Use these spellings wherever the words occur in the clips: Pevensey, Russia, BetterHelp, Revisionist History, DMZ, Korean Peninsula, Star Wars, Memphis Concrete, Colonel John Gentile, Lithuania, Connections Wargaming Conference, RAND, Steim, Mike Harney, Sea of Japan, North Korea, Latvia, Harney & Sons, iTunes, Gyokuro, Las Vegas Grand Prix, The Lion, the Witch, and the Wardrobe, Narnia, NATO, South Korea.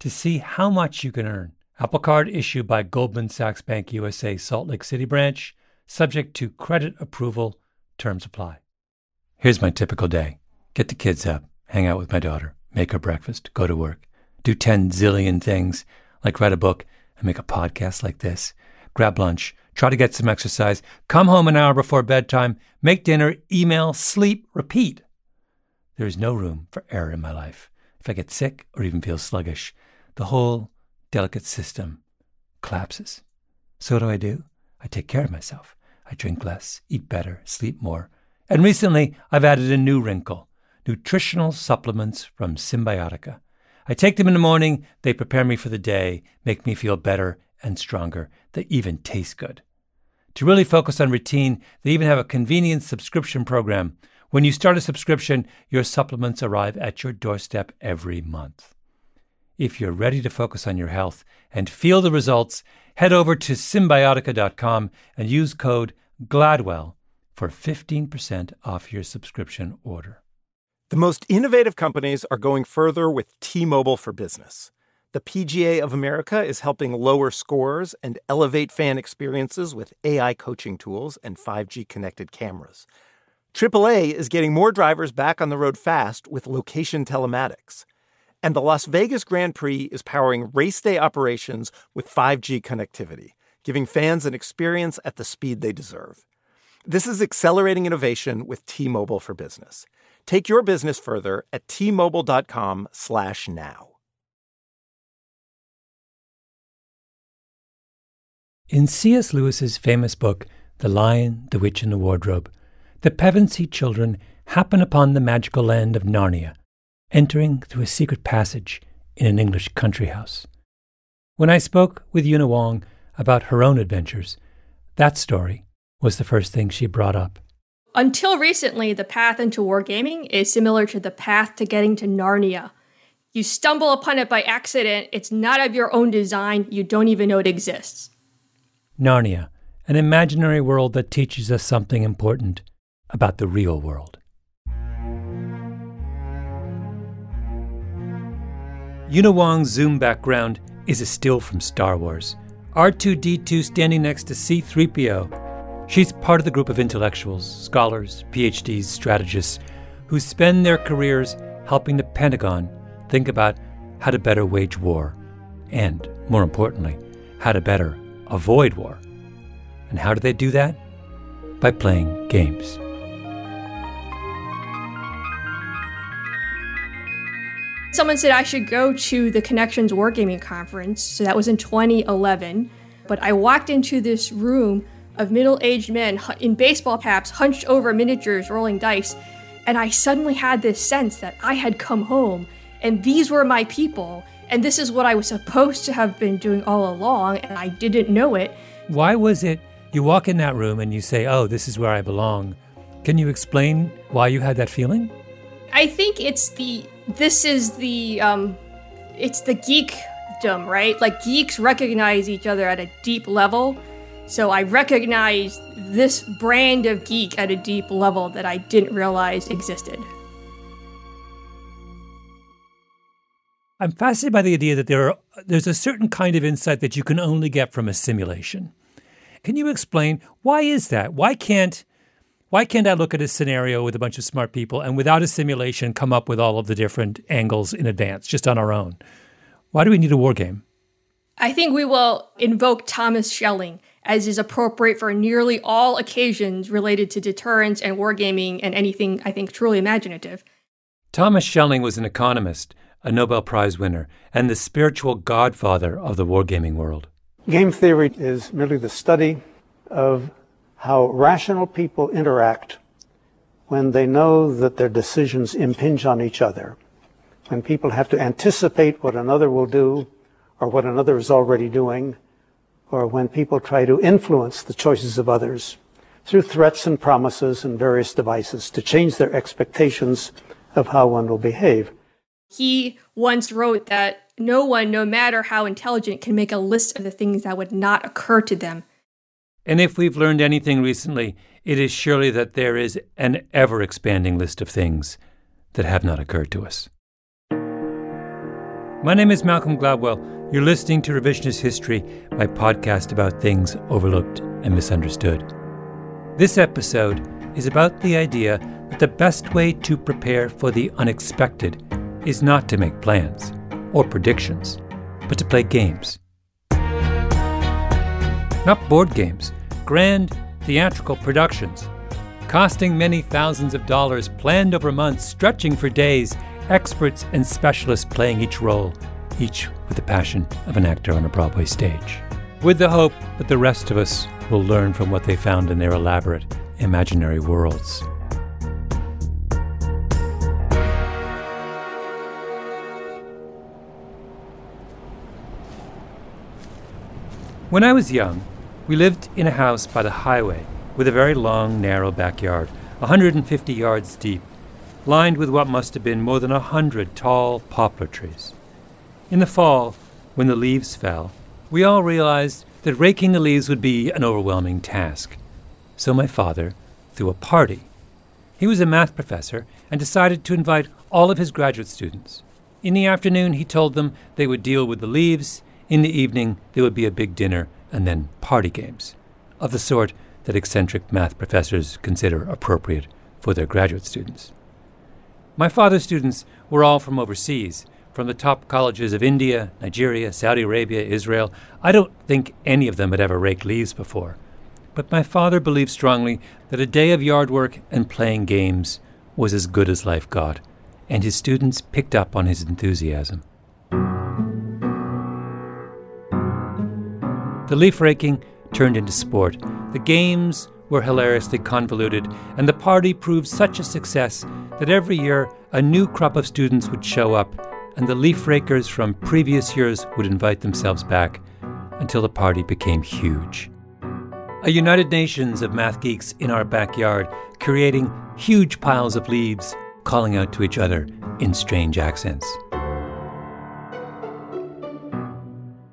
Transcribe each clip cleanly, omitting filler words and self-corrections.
to see how much you can earn. Apple Card issued by Goldman Sachs Bank USA Salt Lake City branch, subject to credit approval. Terms apply. Here's my typical day. Get the kids up, hang out with my daughter, make her breakfast, go to work, do 10 zillion things, like write a book and make a podcast like this, grab lunch, try to get some exercise, come home an hour before bedtime, make dinner, email, sleep, repeat. There is no room for error in my life. If I get sick or even feel sluggish, the whole delicate system collapses. So what do? I take care of myself. I drink less, eat better, sleep more. And recently, I've added a new wrinkle, nutritional supplements from Symbiotica. I take them in the morning, they prepare me for the day, make me feel better and stronger. They even taste good. To really focus on routine, they even have a convenient subscription program. When you start a subscription, your supplements arrive at your doorstep every month. If you're ready to focus on your health and feel the results, head over to Symbiotica.com and use code GLADWELL for 15% off your subscription order. The most innovative companies are going further with T-Mobile for Business. The PGA of America is helping lower scores and elevate fan experiences with AI coaching tools and 5G-connected cameras. AAA is getting more drivers back on the road fast with location telematics. And the Las Vegas Grand Prix is powering race day operations with 5G connectivity, giving fans an experience at the speed they deserve. This is accelerating innovation with T-Mobile for Business. Take your business further at T-Mobile.com/now. In C.S. Lewis's famous book, The Lion, the Witch, and the Wardrobe, the Pevensey children happen upon the magical land of Narnia, entering through a secret passage in an English country house. When I spoke with Yuna Wong about her own adventures, that story was the first thing she brought up. Until recently, the path into wargaming is similar to the path to getting to Narnia. You stumble upon it by accident. It's not of your own design. You don't even know it exists. Narnia, an imaginary world that teaches us something important about the real world. Yuna Wong's Zoom background is a still from Star Wars, R2-D2 standing next to C-3PO. She's part of the group of intellectuals, scholars, PhDs, strategists, who spend their careers helping the Pentagon think about how to better wage war, and, more importantly, how to better avoid war. And how do they do that? By playing games. Someone said I should go to the Connections Wargaming Conference, so that was in 2011. But I walked into this room of middle-aged men in baseball caps, hunched over miniatures, rolling dice, and I suddenly had this sense that I had come home, and these were my people, and this is what I was supposed to have been doing all along, and I didn't know it. Why was it you walk in that room and you say, oh, this is where I belong? Can you explain why you had that feeling? I think it's the geekdom, right? Like, geeks recognize each other at a deep level. So I recognize this brand of geek at a deep level that I didn't realize existed. I'm fascinated by the idea that there's a certain kind of insight that you can only get from a simulation. Can you explain why is that? Why can't I look at a scenario with a bunch of smart people and without a simulation come up with all of the different angles in advance, just on our own? Why do we need a war game? I think we will invoke Thomas Schelling, as is appropriate for nearly all occasions related to deterrence and wargaming and anything, I think, truly imaginative. Thomas Schelling was an economist, a Nobel Prize winner, and the spiritual godfather of the wargaming world. Game theory is merely the study of how rational people interact when they know that their decisions impinge on each other and people have to anticipate what another will do or what another is already doing, or when people try to influence the choices of others through threats and promises and various devices to change their expectations of how one will behave. He once wrote that no one, no matter how intelligent, can make a list of the things that would not occur to them. And if we've learned anything recently, it is surely that there is an ever-expanding list of things that have not occurred to us. My name is Malcolm Gladwell. You're listening to Revisionist History, my podcast about things overlooked and misunderstood. This episode is about the idea that the best way to prepare for the unexpected is not to make plans or predictions, but to play games. Not board games, grand theatrical productions, costing many thousands of dollars, planned over months, stretching for days, experts and specialists playing each role, each with the passion of an actor on a Broadway stage, with the hope that the rest of us will learn from what they found in their elaborate imaginary worlds. When I was young, we lived in a house by the highway with a very long, narrow backyard, 150 yards deep, lined with what must have been more than 100 tall poplar trees. In the fall, when the leaves fell, we all realized that raking the leaves would be an overwhelming task. So my father threw a party. He was a math professor and decided to invite all of his graduate students. In the afternoon, he told them they would deal with the leaves. In the evening, there would be a big dinner and then party games, of the sort that eccentric math professors consider appropriate for their graduate students. My father's students were all from overseas, from the top colleges of India, Nigeria, Saudi Arabia, Israel. I don't think any of them had ever raked leaves before. But my father believed strongly that a day of yard work and playing games was as good as life got, and his students picked up on his enthusiasm. The leaf raking turned into sport. The games were hilariously convoluted, and the party proved such a success that every year a new crop of students would show up, and the leaf rakers from previous years would invite themselves back until the party became huge. A United Nations of math geeks in our backyard, creating huge piles of leaves, calling out to each other in strange accents.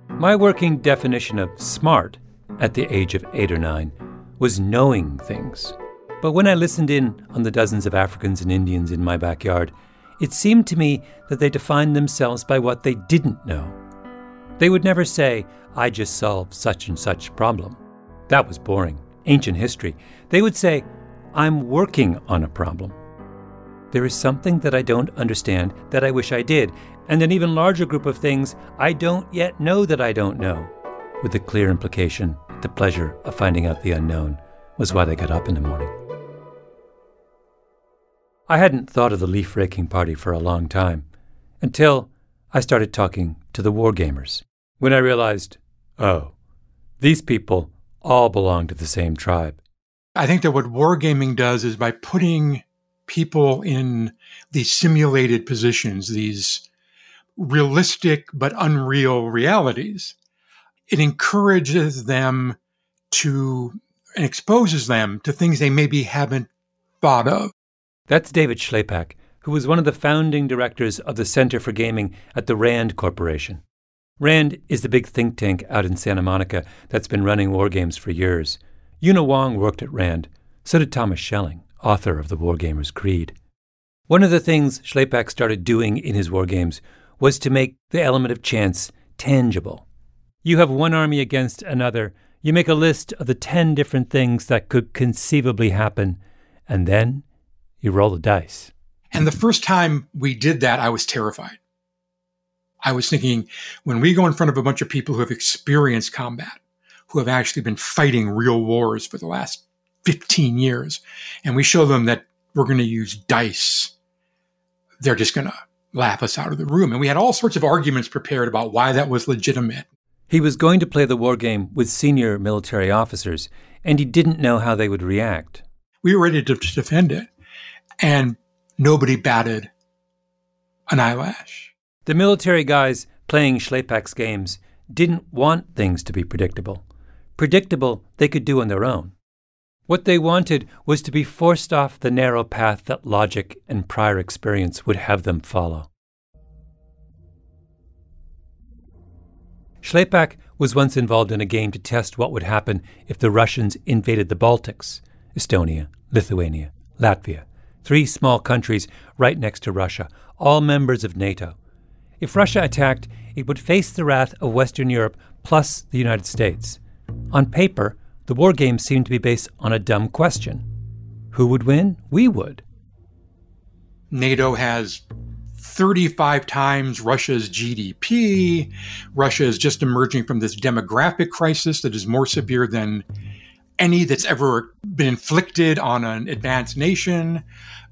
My working definition of smart at the age of 8 or 9 was knowing things. But when I listened in on the dozens of Africans and Indians in my backyard, it seemed to me that they defined themselves by what they didn't know. They would never say, I just solved such and such problem. That was boring, ancient history. They would say, I'm working on a problem. There is something that I don't understand that I wish I did, and an even larger group of things I don't yet know that I don't know, with the clear implication that the pleasure of finding out the unknown was why they got up in the morning. I hadn't thought of the leaf-raking party for a long time, until I started talking to the wargamers, when I realized, oh, these people all belong to the same tribe. I think that what wargaming does is by putting people in these simulated positions, these realistic but unreal realities, it encourages them to and exposes them to things they maybe haven't thought of. That's David Schlepak, who was one of the founding directors of the Center for Gaming at the RAND Corporation. RAND is the big think tank out in Santa Monica that's been running war games for years. Yuna Wong worked at RAND. So did Thomas Schelling, author of The Wargamer's Creed. One of the things Schlepak started doing in his war games was to make the element of chance tangible. You have one army against another. You make a list of the 10 different things that could conceivably happen, and then you roll the dice. And the first time we did that, I was terrified. I was thinking, when we go in front of a bunch of people who have experienced combat, who have actually been fighting real wars for the last 15 years, and we show them that we're going to use dice, they're just going to laugh us out of the room. And we had all sorts of arguments prepared about why that was legitimate. He was going to play the war game with senior military officers, and he didn't know how they would react. We were ready to defend it, and nobody batted an eyelash. The military guys playing Schlepax games didn't want things to be predictable. Predictable they could do on their own. What they wanted was to be forced off the narrow path that logic and prior experience would have them follow. Schlepak was once involved in a game to test what would happen if the Russians invaded the Baltics, Estonia, Lithuania, Latvia, three small countries right next to Russia, all members of NATO. If Russia attacked, it would face the wrath of Western Europe plus the United States. On paper, the war game seemed to be based on a dumb question. Who would win? We would. NATO has 35 times Russia's GDP. Russia is just emerging from this demographic crisis that is more severe than any that's ever been inflicted on an advanced nation.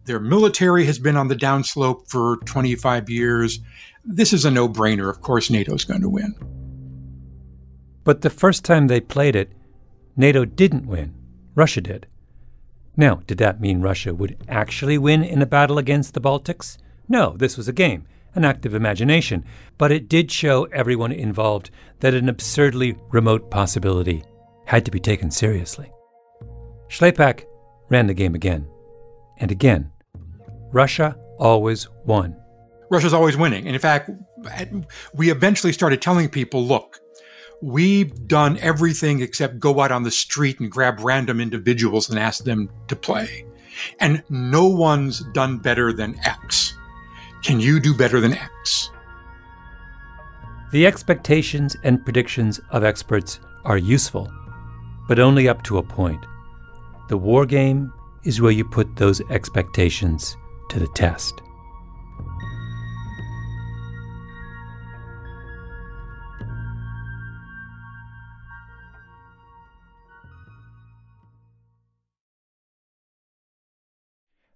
Their military has been on the downslope for 25 years. This is a no-brainer. Of course, NATO's going to win. But the first time they played it, NATO didn't win. Russia did. Now, did that mean Russia would actually win in a battle against the Baltics? No, this was a game, an act of imagination. But it did show everyone involved that an absurdly remote possibility had to be taken seriously. Schlepak ran the game again. And again, Russia always won. Russia's always winning. And in fact, we eventually started telling people, look, we've done everything except go out on the street and grab random individuals and ask them to play. And no one's done better than X. Can you do better than X? The expectations and predictions of experts are useful, but only up to a point. The war game is where you put those expectations to the test.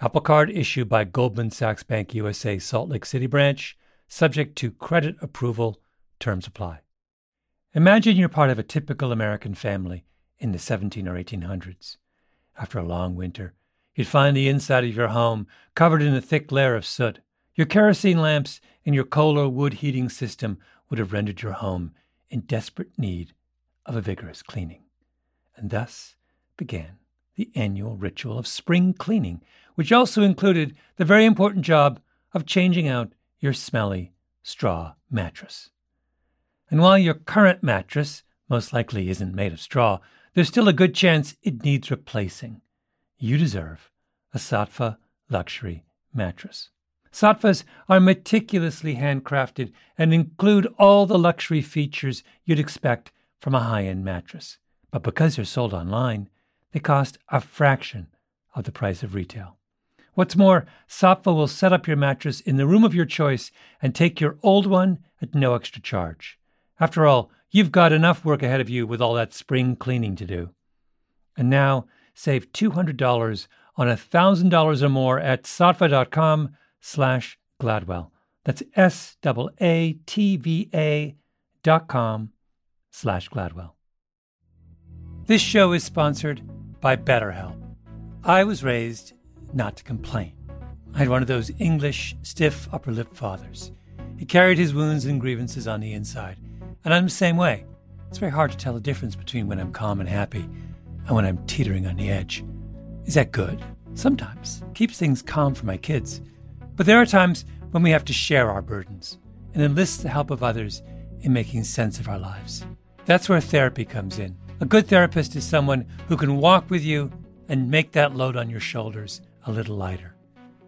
Apple Card issued by Goldman Sachs Bank USA, Salt Lake City branch, subject to credit approval, terms apply. Imagine you're part of a typical American family in the 1700s or 1800s. After a long winter, you'd find the inside of your home covered in a thick layer of soot. Your kerosene lamps and your coal or wood heating system would have rendered your home in desperate need of a vigorous cleaning. And thus began the annual ritual of spring cleaning, which also included the very important job of changing out your smelly straw mattress. And while your current mattress most likely isn't made of straw, there's still a good chance it needs replacing. You deserve a Saatva luxury mattress. Saatvas are meticulously handcrafted and include all the luxury features you'd expect from a high-end mattress. But because they're sold online, they cost a fraction of the price of retail. What's more, Saatva will set up your mattress in the room of your choice and take your old one at no extra charge. After all, you've got enough work ahead of you with all that spring cleaning to do. And now, save $200 on $1,000 or more at saatva.com/Gladwell. That's SAATVA.com/Gladwell. This show is sponsored by BetterHelp. I was raised not to complain. I had one of those English, stiff upper lip fathers. He carried his wounds and grievances on the inside, and I'm the same way. It's very hard to tell the difference between when I'm calm and happy and when I'm teetering on the edge. Is that good? Sometimes. Keeps things calm for my kids. But there are times when we have to share our burdens and enlist the help of others in making sense of our lives. That's where therapy comes in. A good therapist is someone who can walk with you and make that load on your shoulders a little lighter.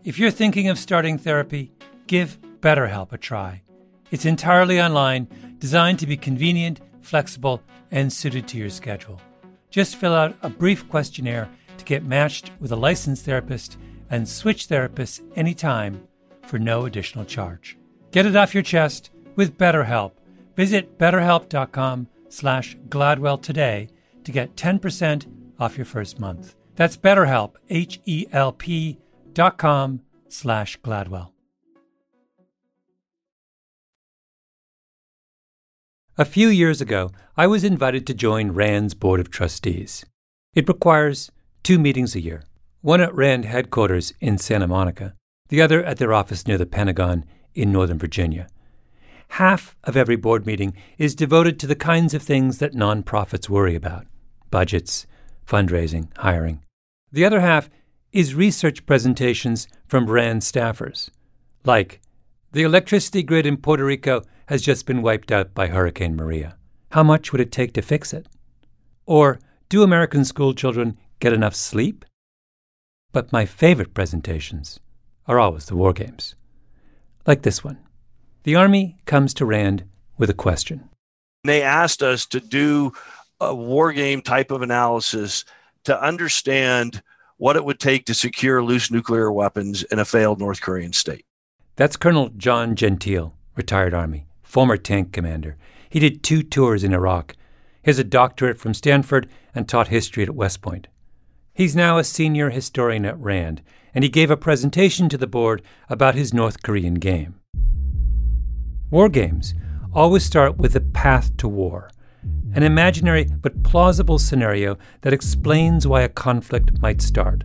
If you're thinking of starting therapy, give BetterHelp a try. It's entirely online, designed to be convenient, flexible, and suited to your schedule. Just fill out a brief questionnaire to get matched with a licensed therapist and switch therapists anytime for no additional charge. Get it off your chest with BetterHelp. Visit BetterHelp.com/Gladwell today to get 10% off your first month. That's BetterHelp, HELP.com/Gladwell. A few years ago, I was invited to join RAND's Board of Trustees. It requires 2 meetings a year, one at RAND headquarters in Santa Monica, the other at their office near the Pentagon in Northern Virginia. Half of every board meeting is devoted to the kinds of things that nonprofits worry about: budgets, fundraising, hiring. The other half is research presentations from RAND staffers, like the electricity grid in Puerto Rico has just been wiped out by Hurricane Maria. How much would it take to fix it? Or, do American school children get enough sleep? But my favorite presentations are always the war games. Like this one. The Army comes to RAND with a question. They asked us to do a war game type of analysis to understand what it would take to secure loose nuclear weapons in a failed North Korean state. That's Colonel John Gentile, retired Army, former tank commander. He did 2 tours in Iraq. He has a doctorate from Stanford and taught history at West Point. He's now a senior historian at RAND, and he gave a presentation to the board about his North Korean game. War games always start with a path to war, an imaginary but plausible scenario that explains why a conflict might start.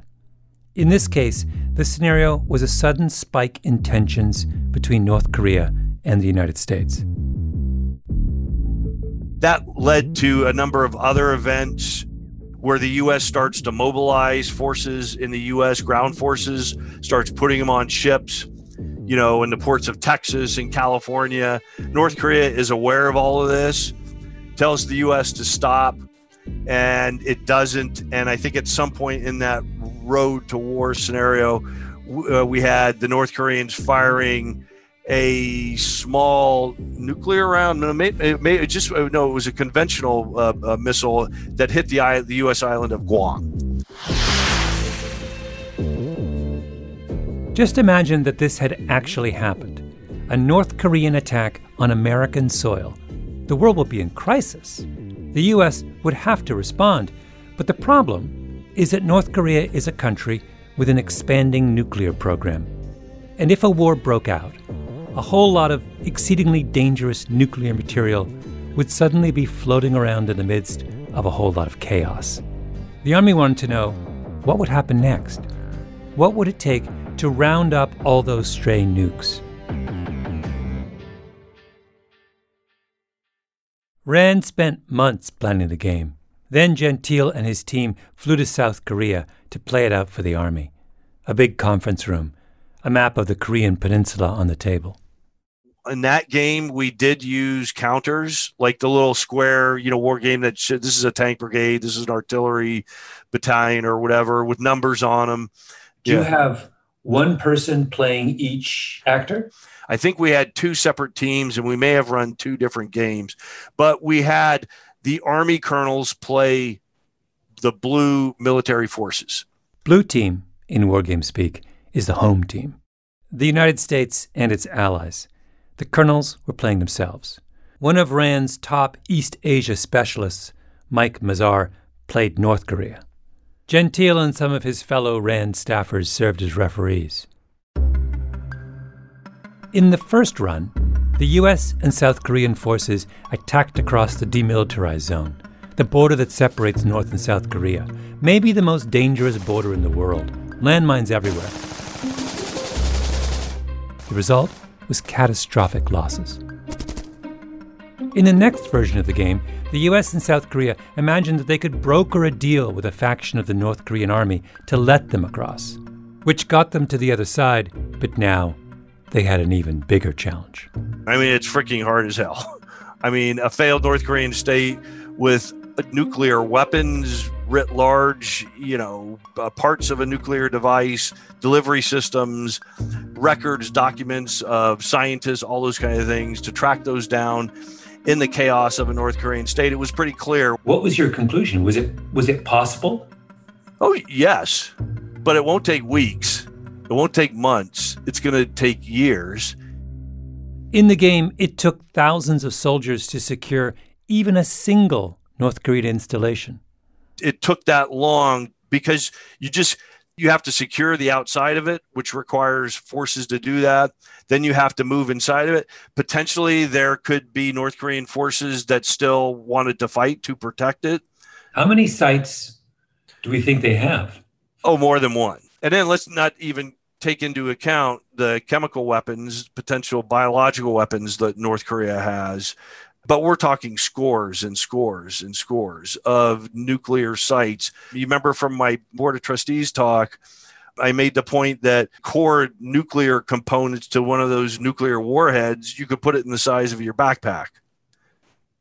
In this case, the scenario was a sudden spike in tensions between North Korea and the United States. That led to a number of other events where the U.S. starts to mobilize forces in the U.S. ground forces, starts putting them on ships, you know, in the ports of Texas and California. North Korea is aware of all of this, tells the U.S. to stop, and it doesn't. And I think at some point in that road to war scenario, we had the North Koreans firing a small nuclear round. It was a conventional missile that hit the U.S. island of Guam. Just imagine that this had actually happened. A North Korean attack on American soil. The world would be in crisis. The U.S. would have to respond. But the problem is that North Korea is a country with an expanding nuclear program. And if a war broke out, a whole lot of exceedingly dangerous nuclear material would suddenly be floating around in the midst of a whole lot of chaos. The Army wanted to know what would happen next. What would it take to round up all those stray nukes? RAND spent months planning the game. Then Gentile and his team flew to South Korea to play it out for the Army. A big conference room, a map of the Korean Peninsula on the table. In that game, we did use counters, like the little square, war game that this is a tank brigade, this is an artillery battalion or whatever, with numbers on them. Do you have one person playing each actor? I think we had 2 separate teams, and we may have run 2 different games. But we had the Army colonels play the blue military forces. Blue team, in wargame speak, is the home team, the United States and its allies. The colonels were playing themselves. One of RAND's top East Asia specialists, Mike Mazar, played North Korea. Gentile and some of his fellow RAND staffers served as referees. In the first run, the U.S. and South Korean forces attacked across the demilitarized zone, the border that separates North and South Korea, maybe the most dangerous border in the world, landmines everywhere. The result was catastrophic losses. In the next version of the game, the U.S. and South Korea imagined that they could broker a deal with a faction of the North Korean army to let them across, which got them to the other side, but now they had an even bigger challenge. It's freaking hard as hell. A failed North Korean state with nuclear weapons writ large, parts of a nuclear device, delivery systems, records, documents of scientists, all those kind of things, to track those down in the chaos of a North Korean state. It was pretty clear. What was your conclusion? Was it possible? Oh, yes, but it won't take weeks. It won't take months. It's going to take years. In the game, it took thousands of soldiers to secure even a single North Korean installation. It took that long because you have to secure the outside of it, which requires forces to do that. Then you have to move inside of it. Potentially, there could be North Korean forces that still wanted to fight to protect it. How many sites do we think they have? Oh, more than one. And then let's not even take into account the chemical weapons, potential biological weapons that North Korea has. But we're talking scores and scores and scores of nuclear sites. You remember from my Board of Trustees talk, I made the point that core nuclear components to one of those nuclear warheads, you could put it in the size of your backpack.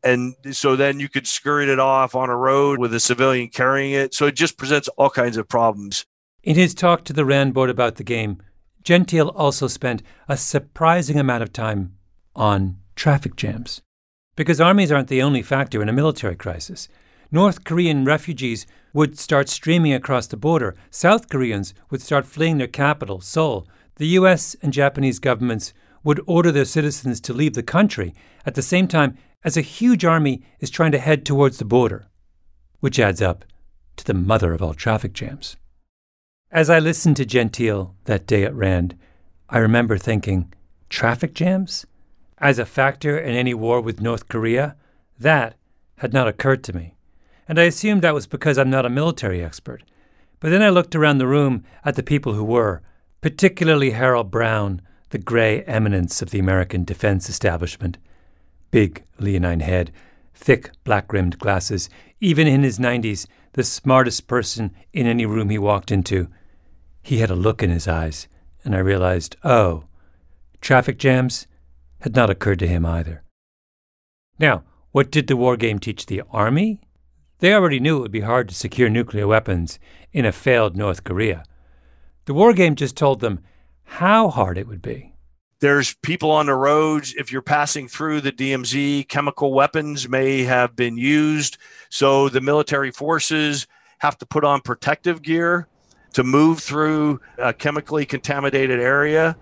And so then you could skirt it off on a road with a civilian carrying it. So it just presents all kinds of problems. In his talk to the RAND board about the game, Gentile also spent a surprising amount of time on traffic jams. Because armies aren't the only factor in a military crisis. North Korean refugees would start streaming across the border. South Koreans would start fleeing their capital, Seoul. The US and Japanese governments would order their citizens to leave the country at the same time as a huge army is trying to head towards the border, which adds up to the mother of all traffic jams. As I listened to Gentile that day at RAND, I remember thinking, traffic jams? As a factor in any war with North Korea, that had not occurred to me. And I assumed that was because I'm not a military expert. But then I looked around the room at the people who were, particularly Harold Brown, the gray eminence of the American defense establishment. Big leonine head, thick black-rimmed glasses, even in his 90s, the smartest person in any room he walked into. He had a look in his eyes, and I realized, oh, traffic jams had not occurred to him either. Now, what did the war game teach the army? They already knew it would be hard to secure nuclear weapons in a failed North Korea. The war game just told them how hard it would be. There's people on the roads. If you're passing through the DMZ, chemical weapons may have been used. So the military forces have to put on protective gear to move through a chemically contaminated area.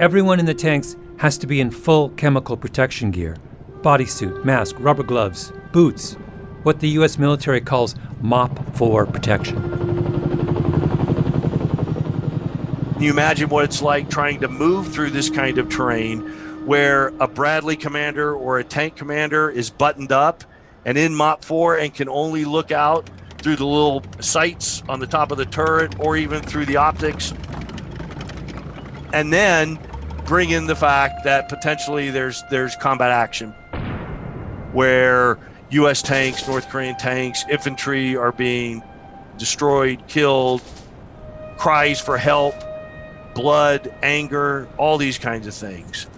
Everyone in the tanks has to be in full chemical protection gear. Bodysuit, mask, rubber gloves, boots. What the U.S. military calls mop for protection. Can you imagine what it's like trying to move through this kind of terrain where a Bradley commander or a tank commander is buttoned up and in mop 4 and can only look out through the little sights on the top of the turret or even through the optics? And then bring in the fact that potentially there's combat action where U.S. tanks, North Korean tanks, infantry are being destroyed, killed, cries for help, blood, anger, all these kinds of things.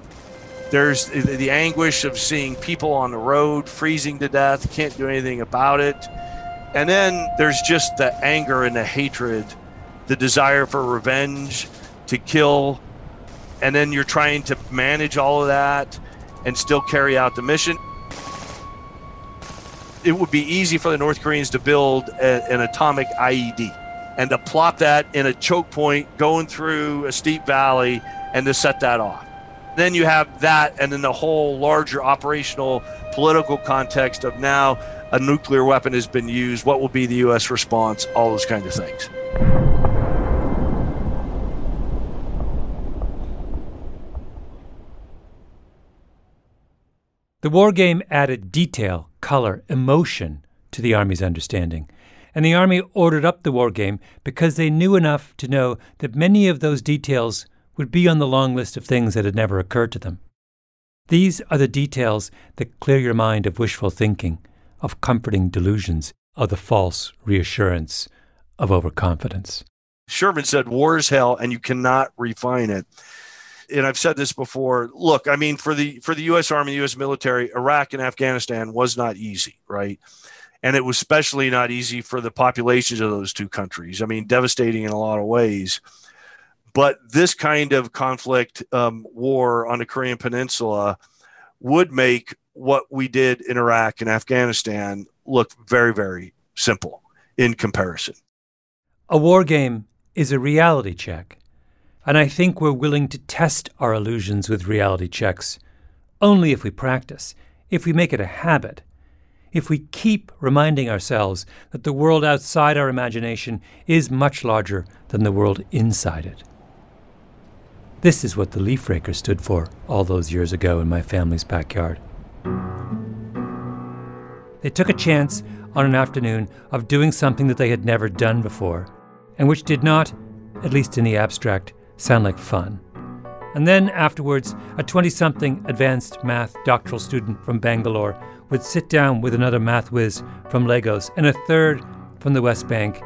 There's the anguish of seeing people on the road freezing to death, can't do anything about it. And then there's just the anger and the hatred, the desire for revenge, to kill, and then you're trying to manage all of that and still carry out the mission. It would be easy for the North Koreans to build an atomic IED and to plop that in a choke point going through a steep valley and to set that off. Then you have that and then the whole larger operational political context of now a nuclear weapon has been used, what will be the U.S. response, all those kinds of things. The war game added detail, color, emotion to the Army's understanding. And the Army ordered up the war game because they knew enough to know that many of those details would be on the long list of things that had never occurred to them. These are the details that clear your mind of wishful thinking, of comforting delusions, of the false reassurance of overconfidence. Sherman said, war is hell and you cannot refine it. And I've said this before, look, I mean, for the U.S. Army, U.S. military, Iraq and Afghanistan was not easy, right? And it was especially not easy for the populations of those two countries. I mean, devastating in a lot of ways. But this kind of conflict, war on the Korean Peninsula would make what we did in Iraq and Afghanistan look very, very simple in comparison. A war game is a reality check. And I think we're willing to test our illusions with reality checks, only if we practice, if we make it a habit, if we keep reminding ourselves that the world outside our imagination is much larger than the world inside it. This is what the leaf raker stood for all those years ago in my family's backyard. They took a chance on an afternoon of doing something that they had never done before, and which did not, at least in the abstract, sound like fun. And then afterwards, a 20-something advanced math doctoral student from Bangalore would sit down with another math whiz from Lagos and a third from the West Bank,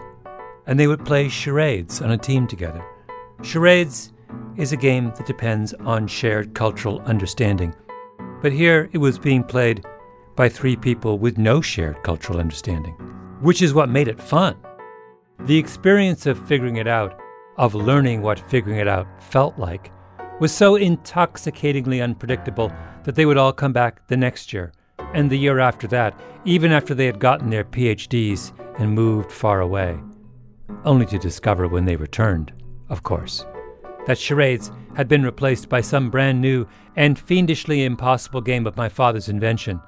and they would play charades on a team together. Charades is a game that depends on shared cultural understanding. But here it was being played by three people with no shared cultural understanding, which is what made it fun. The experience of figuring it out, of learning what figuring it out felt like, was so intoxicatingly unpredictable that they would all come back the next year, and the year after that, even after they had gotten their PhDs and moved far away, only to discover when they returned, of course, that charades had been replaced by some brand new and fiendishly impossible game of my father's invention.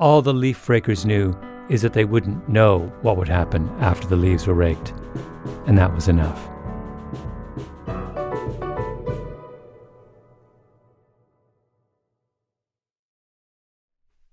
All the leaf rakers knew is that they wouldn't know what would happen after the leaves were raked, and that was enough.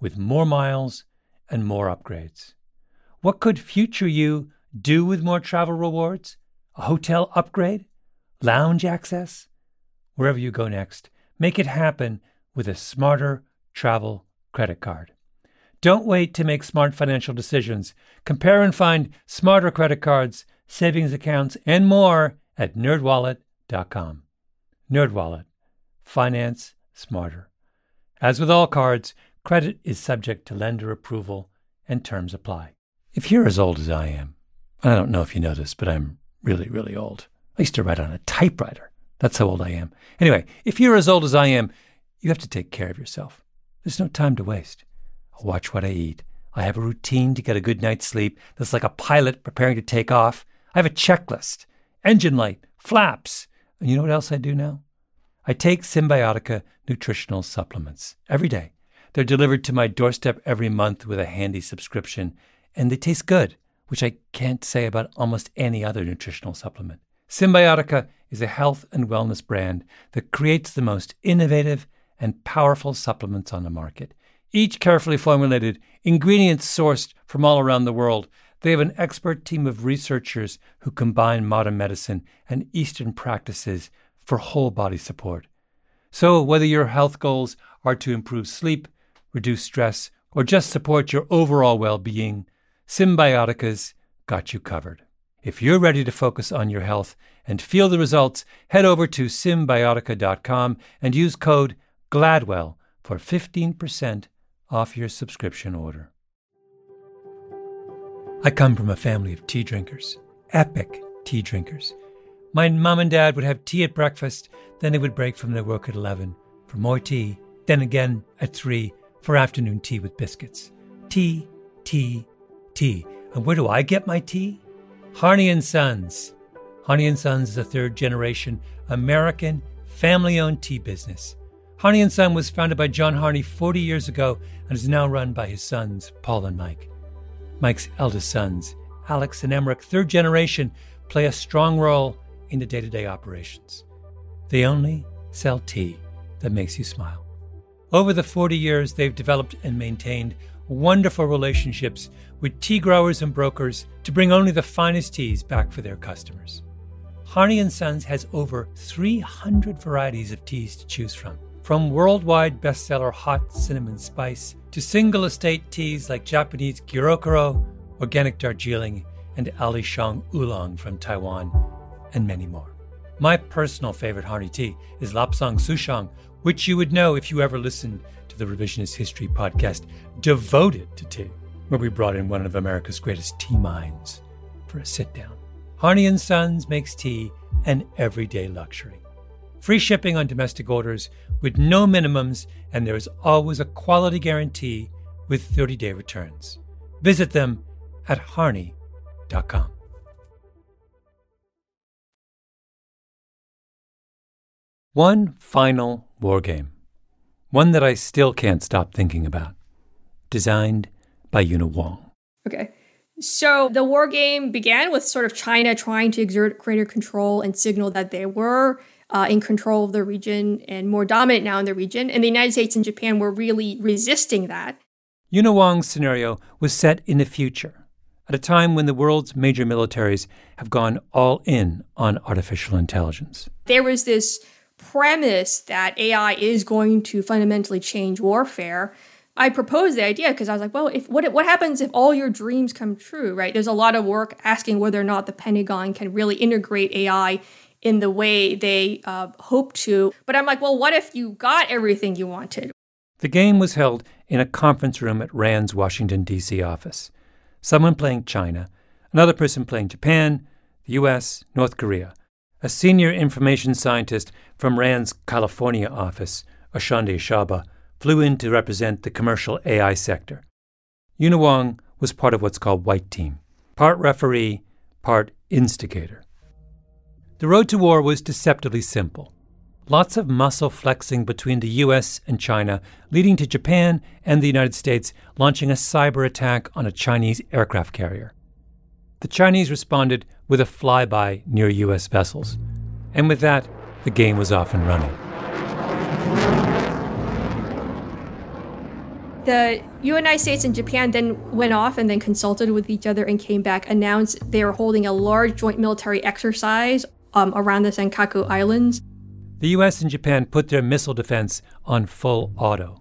with more miles and more upgrades. What could future you do with more travel rewards? A hotel upgrade? Lounge access? Wherever you go next, make it happen with a smarter travel credit card. Don't wait to make smart financial decisions. Compare and find smarter credit cards, savings accounts, and more at nerdwallet.com. NerdWallet. Finance smarter. As with all cards, credit is subject to lender approval and terms apply. If you're as old as I am, and I don't know if you know this, but I'm really, really old. I used to write on a typewriter. That's how old I am. Anyway, if you're as old as I am, you have to take care of yourself. There's no time to waste. I watch what I eat. I have a routine to get a good night's sleep that's like a pilot preparing to take off. I have a checklist, engine light, flaps. And you know what else I do now? I take Symbiotica nutritional supplements every day. They're delivered to my doorstep every month with a handy subscription, and they taste good, which I can't say about almost any other nutritional supplement. Symbiotica is a health and wellness brand that creates the most innovative and powerful supplements on the market. Each carefully formulated, ingredients sourced from all around the world. They have an expert team of researchers who combine modern medicine and Eastern practices for whole body support. So whether your health goals are to improve sleep, reduce stress, or just support your overall well-being, Symbiotica's got you covered. If you're ready to focus on your health and feel the results, head over to Symbiotica.com and use code GLADWELL for 15% off your subscription order. I come from a family of tea drinkers, epic tea drinkers. My mom and dad would have tea at breakfast, then they would break from their work at 11 for more tea, then again at 3 for afternoon tea with biscuits. Tea, tea, tea. And where do I get my tea? Harney & Sons. Harney & Sons is a third-generation American family-owned tea business. Harney & Sons was founded by John Harney 40 years ago and is now run by his sons, Paul and Mike. Mike's eldest sons, Alex and Emmerich, third generation, play a strong role in the day-to-day operations. They only sell tea that makes you smile. Over the 40 years, they've developed and maintained wonderful relationships with tea growers and brokers to bring only the finest teas back for their customers. Harney & Sons has over 300 varieties of teas to choose from worldwide bestseller hot cinnamon spice to single estate teas like Japanese Gyokuro, organic Darjeeling, and Alishan Oolong from Taiwan, and many more. My personal favorite Harney tea is Lapsang Souchong, which you would know if you ever listened to the Revisionist History podcast devoted to tea, where we brought in one of America's greatest tea minds for a sit-down. Harney & Sons makes tea an everyday luxury. Free shipping on domestic orders with no minimums, and there is always a quality guarantee with 30-day returns. Visit them at harney.com. One final war game, one that I still can't stop thinking about, designed by Yuna Wong. Okay. So the war game began with sort of China trying to exert greater control and signal that they were in control of the region and more dominant now in the region. And the United States and Japan were really resisting that. Yuna Wong's scenario was set in the future, at a time when the world's major militaries have gone all in on artificial intelligence. There was this premise that AI is going to fundamentally change warfare. I proposed the idea because I was like, well, what happens if all your dreams come true, right? There's a lot of work asking whether or not the Pentagon can really integrate AI in the way they hope to. But I'm like, well, what if you got everything you wanted? The game was held in a conference room at RAND's Washington, D.C. office. Someone playing China, another person playing Japan, the U.S., North Korea. A senior information scientist from RAND's California office, Ashande Shaba, flew in to represent the commercial AI sector. Yuna Wong was part of what's called White Team, part referee, part instigator. The road to war was deceptively simple. Lots of muscle flexing between the US and China, leading to Japan and the United States launching a cyber attack on a Chinese aircraft carrier. The Chinese responded with a flyby near US vessels. And with that, the game was off and running. The United States and Japan then went off and then consulted with each other and came back, announced they were holding a large joint military exercise around the Senkaku Islands. The U.S. and Japan put their missile defense on full auto,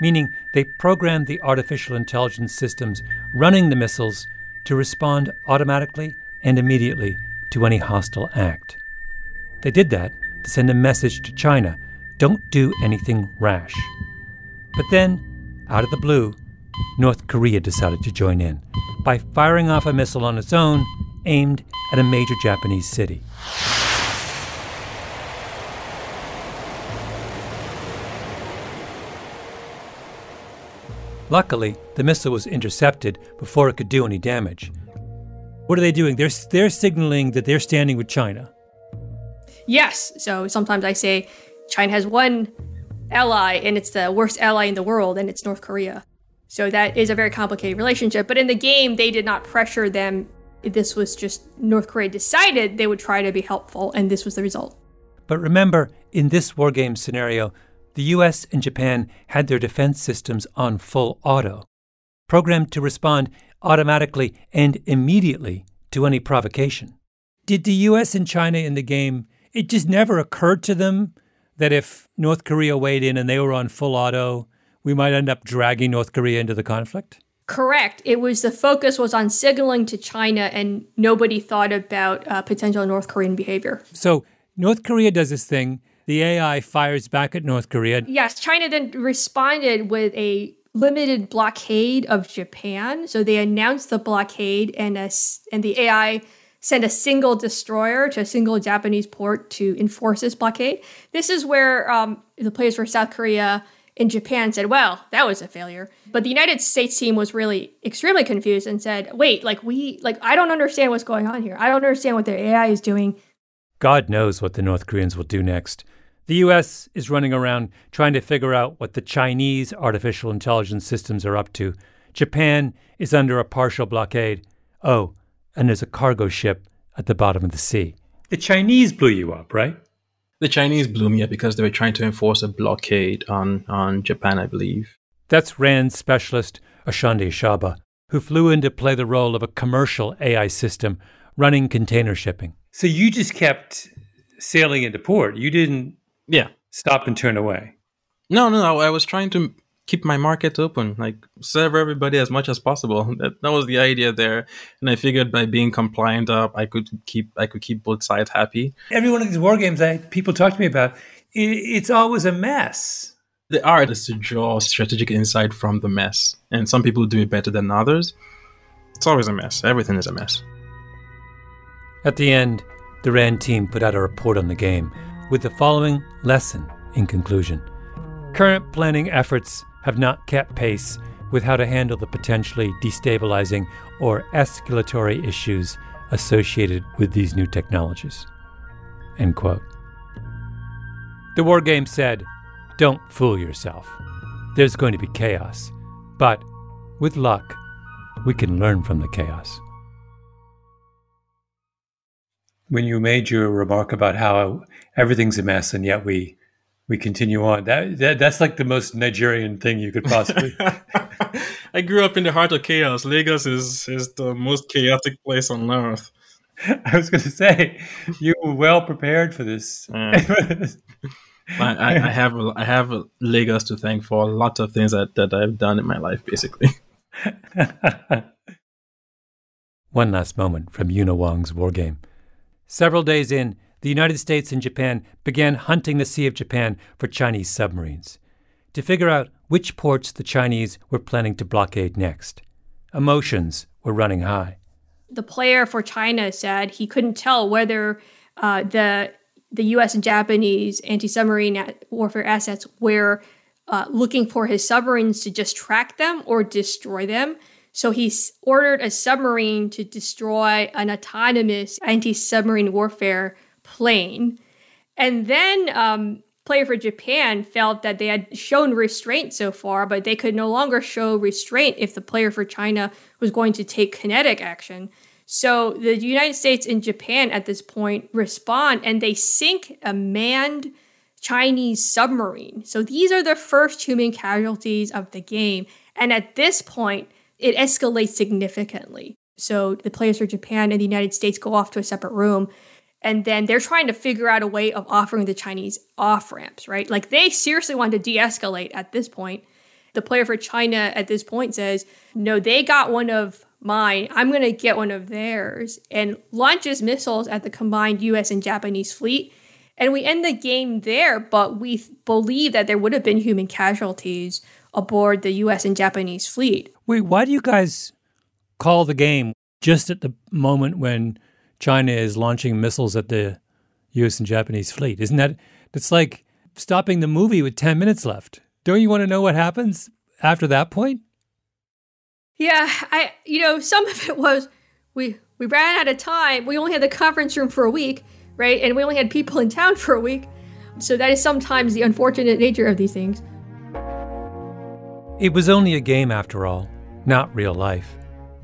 meaning they programmed the artificial intelligence systems running the missiles to respond automatically and immediately to any hostile act. They did that to send a message to China, don't do anything rash. But then, out of the blue, North Korea decided to join in by firing off a missile on its own aimed at a major Japanese city. Luckily, the missile was intercepted before it could do any damage. What are they doing? They're signaling that they're standing with China. Yes. So sometimes I say China has one ally, and it's the worst ally in the world, and it's North Korea. So that is a very complicated relationship. But in the game, they did not pressure them. This was just North Korea decided they would try to be helpful, and this was the result. But remember, in this wargame scenario, the U.S. and Japan had their defense systems on full auto, programmed to respond automatically and immediately to any provocation. Did the U.S. and China in the game, it just never occurred to them that if North Korea weighed in and they were on full auto, we might end up dragging North Korea into the conflict? Correct. It was the focus was on signaling to China, and nobody thought about potential North Korean behavior. So North Korea does this thing. The AI fires back at North Korea. Yes, China then responded with a limited blockade of Japan. So they announced the blockade, and the AI send a single destroyer to a single Japanese port to enforce this blockade. This is where the players for South Korea and Japan said, well, that was a failure. But the United States team was really extremely confused and said, wait, I don't understand what's going on here. I don't understand what their AI is doing. God knows what the North Koreans will do next. The U.S. is running around trying to figure out what the Chinese artificial intelligence systems are up to. Japan is under a partial blockade. Oh, and there's a cargo ship at the bottom of the sea. The Chinese blew you up, right? The Chinese blew me up because they were trying to enforce a blockade on Japan, I believe. That's RAND specialist Ashande Shaba, who flew in to play the role of a commercial AI system running container shipping. So you just kept sailing into port. You didn't stop and turn away. No, I was trying to keep my market open, like serve everybody as much as possible. That was the idea there. And I figured by being compliant up, I could keep both sides happy. Every one of these war games that people talk to me about, it's always a mess. The art is to draw strategic insight from the mess. And some people do it better than others. It's always a mess. Everything is a mess. At the end, the RAND team put out a report on the game with the following lesson in conclusion. Current planning efforts have not kept pace with how to handle the potentially destabilizing or escalatory issues associated with these new technologies. End quote. The war game said, don't fool yourself. There's going to be chaos. But with luck, we can learn from the chaos. When you made your remark about how everything's a mess and yet we continue on. That's like the most Nigerian thing you could possibly. I grew up in the heart of chaos. Lagos is the most chaotic place on earth. I was going to say, you were well prepared for this. I have Lagos to thank for a lot of things that I've done in my life, basically. One last moment from Yuna Wong's war game. Several days in, the United States and Japan began hunting the Sea of Japan for Chinese submarines to figure out which ports the Chinese were planning to blockade next. Emotions were running high. The player for China said he couldn't tell whether the U.S. and Japanese anti-submarine warfare assets were looking for his submarines to just track them or destroy them. So he ordered a submarine to destroy an autonomous anti-submarine warfare plane. And then player for Japan felt that they had shown restraint so far, but they could no longer show restraint if the player for China was going to take kinetic action. So the United States and Japan at this point respond and they sink a manned Chinese submarine. So these are the first human casualties of the game. And at this point, it escalates significantly. So the players for Japan and the United States go off to a separate room. And then they're trying to figure out a way of offering the Chinese off-ramps, right? Like, they seriously want to de-escalate at this point. The player for China at this point says, no, they got one of mine. I'm going to get one of theirs. And launches missiles at the combined U.S. and Japanese fleet. And we end the game there, but we believe that there would have been human casualties aboard the U.S. and Japanese fleet. Wait, why do you guys call the game just at the moment when China is launching missiles at the U.S. and Japanese fleet? Isn't that, it's like stopping the movie with 10 minutes left. Don't you want to know what happens after that point? Yeah, some of it was, we ran out of time. We only had the conference room for a week, right? And we only had people in town for a week. So that is sometimes the unfortunate nature of these things. It was only a game after all, not real life.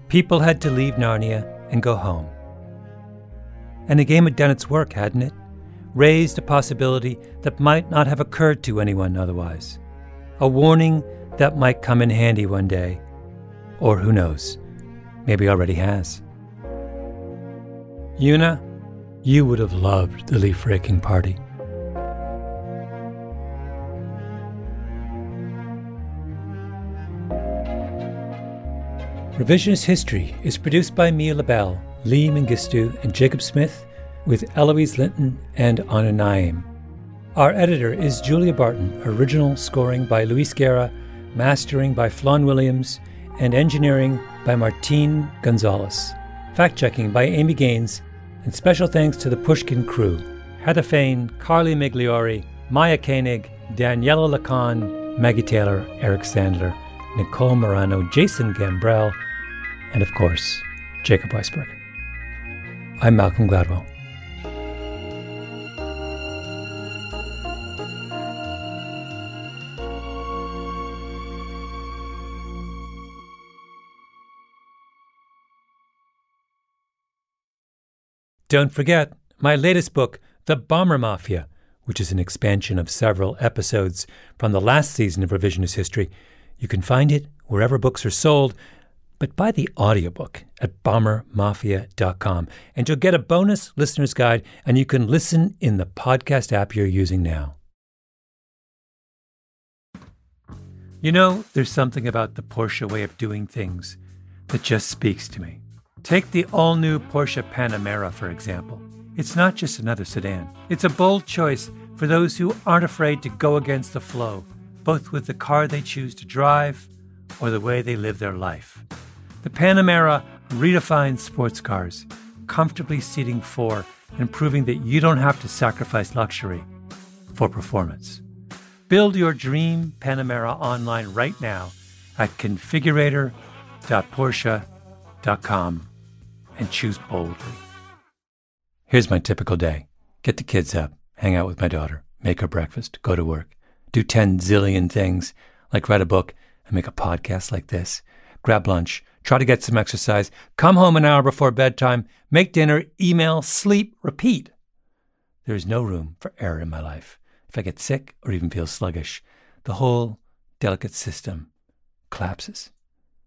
People had to leave Narnia and go home. And the game had done its work, hadn't it? Raised a possibility that might not have occurred to anyone otherwise. A warning that might come in handy one day. Or who knows, maybe already has. Yuna, you would have loved the leaf-raking party. Revisionist History is produced by Mia LaBelle, Lee Mengistu, and Jacob Smith, with Eloise Linton and Anna Naim. Our editor is Julia Barton, original scoring by Luis Guerra, mastering by Flan Williams, and engineering by Martin Gonzalez. Fact-checking by Amy Gaines, and special thanks to the Pushkin crew, Heather Fain, Carly Migliori, Maya Koenig, Daniela Lacan, Maggie Taylor, Eric Sandler, Nicole Morano, Jason Gambrell, and of course, Jacob Weisberg. I'm Malcolm Gladwell. Don't forget my latest book, The Bomber Mafia, which is an expansion of several episodes from the last season of Revisionist History. You can find it wherever books are sold, but buy the audiobook at bombermafia.com, and you'll get a bonus listener's guide, and you can listen in the podcast app you're using now. You know, there's something about the Porsche way of doing things that just speaks to me. Take the all-new Porsche Panamera, for example. It's not just another sedan. It's a bold choice for those who aren't afraid to go against the flow, both with the car they choose to drive or the way they live their life. The Panamera redefines sports cars, comfortably seating four and proving that you don't have to sacrifice luxury for performance. Build your dream Panamera online right now at configurator.porsche.com and choose boldly. Here's my typical day. Get the kids up, hang out with my daughter, make her breakfast, go to work, do 10 zillion things, like write a book and make a podcast like this, grab lunch, try to get some exercise, come home an hour before bedtime, make dinner, email, sleep, repeat. There is no room for error in my life. If I get sick or even feel sluggish, the whole delicate system collapses.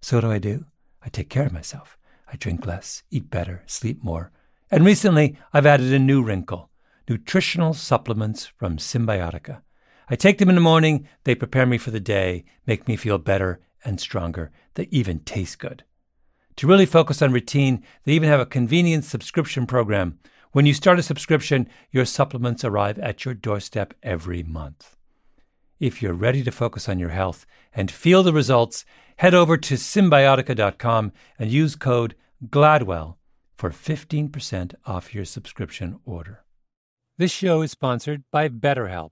So what do? I take care of myself. I drink less, eat better, sleep more. And recently, I've added a new wrinkle, nutritional supplements from Symbiotica. I take them in the morning, they prepare me for the day, make me feel better and stronger. They even taste good. To really focus on routine, they even have a convenient subscription program. When you start a subscription, your supplements arrive at your doorstep every month. If you're ready to focus on your health and feel the results, head over to Symbiotica.com and use code GLADWELL for 15% off your subscription order. This show is sponsored by BetterHelp.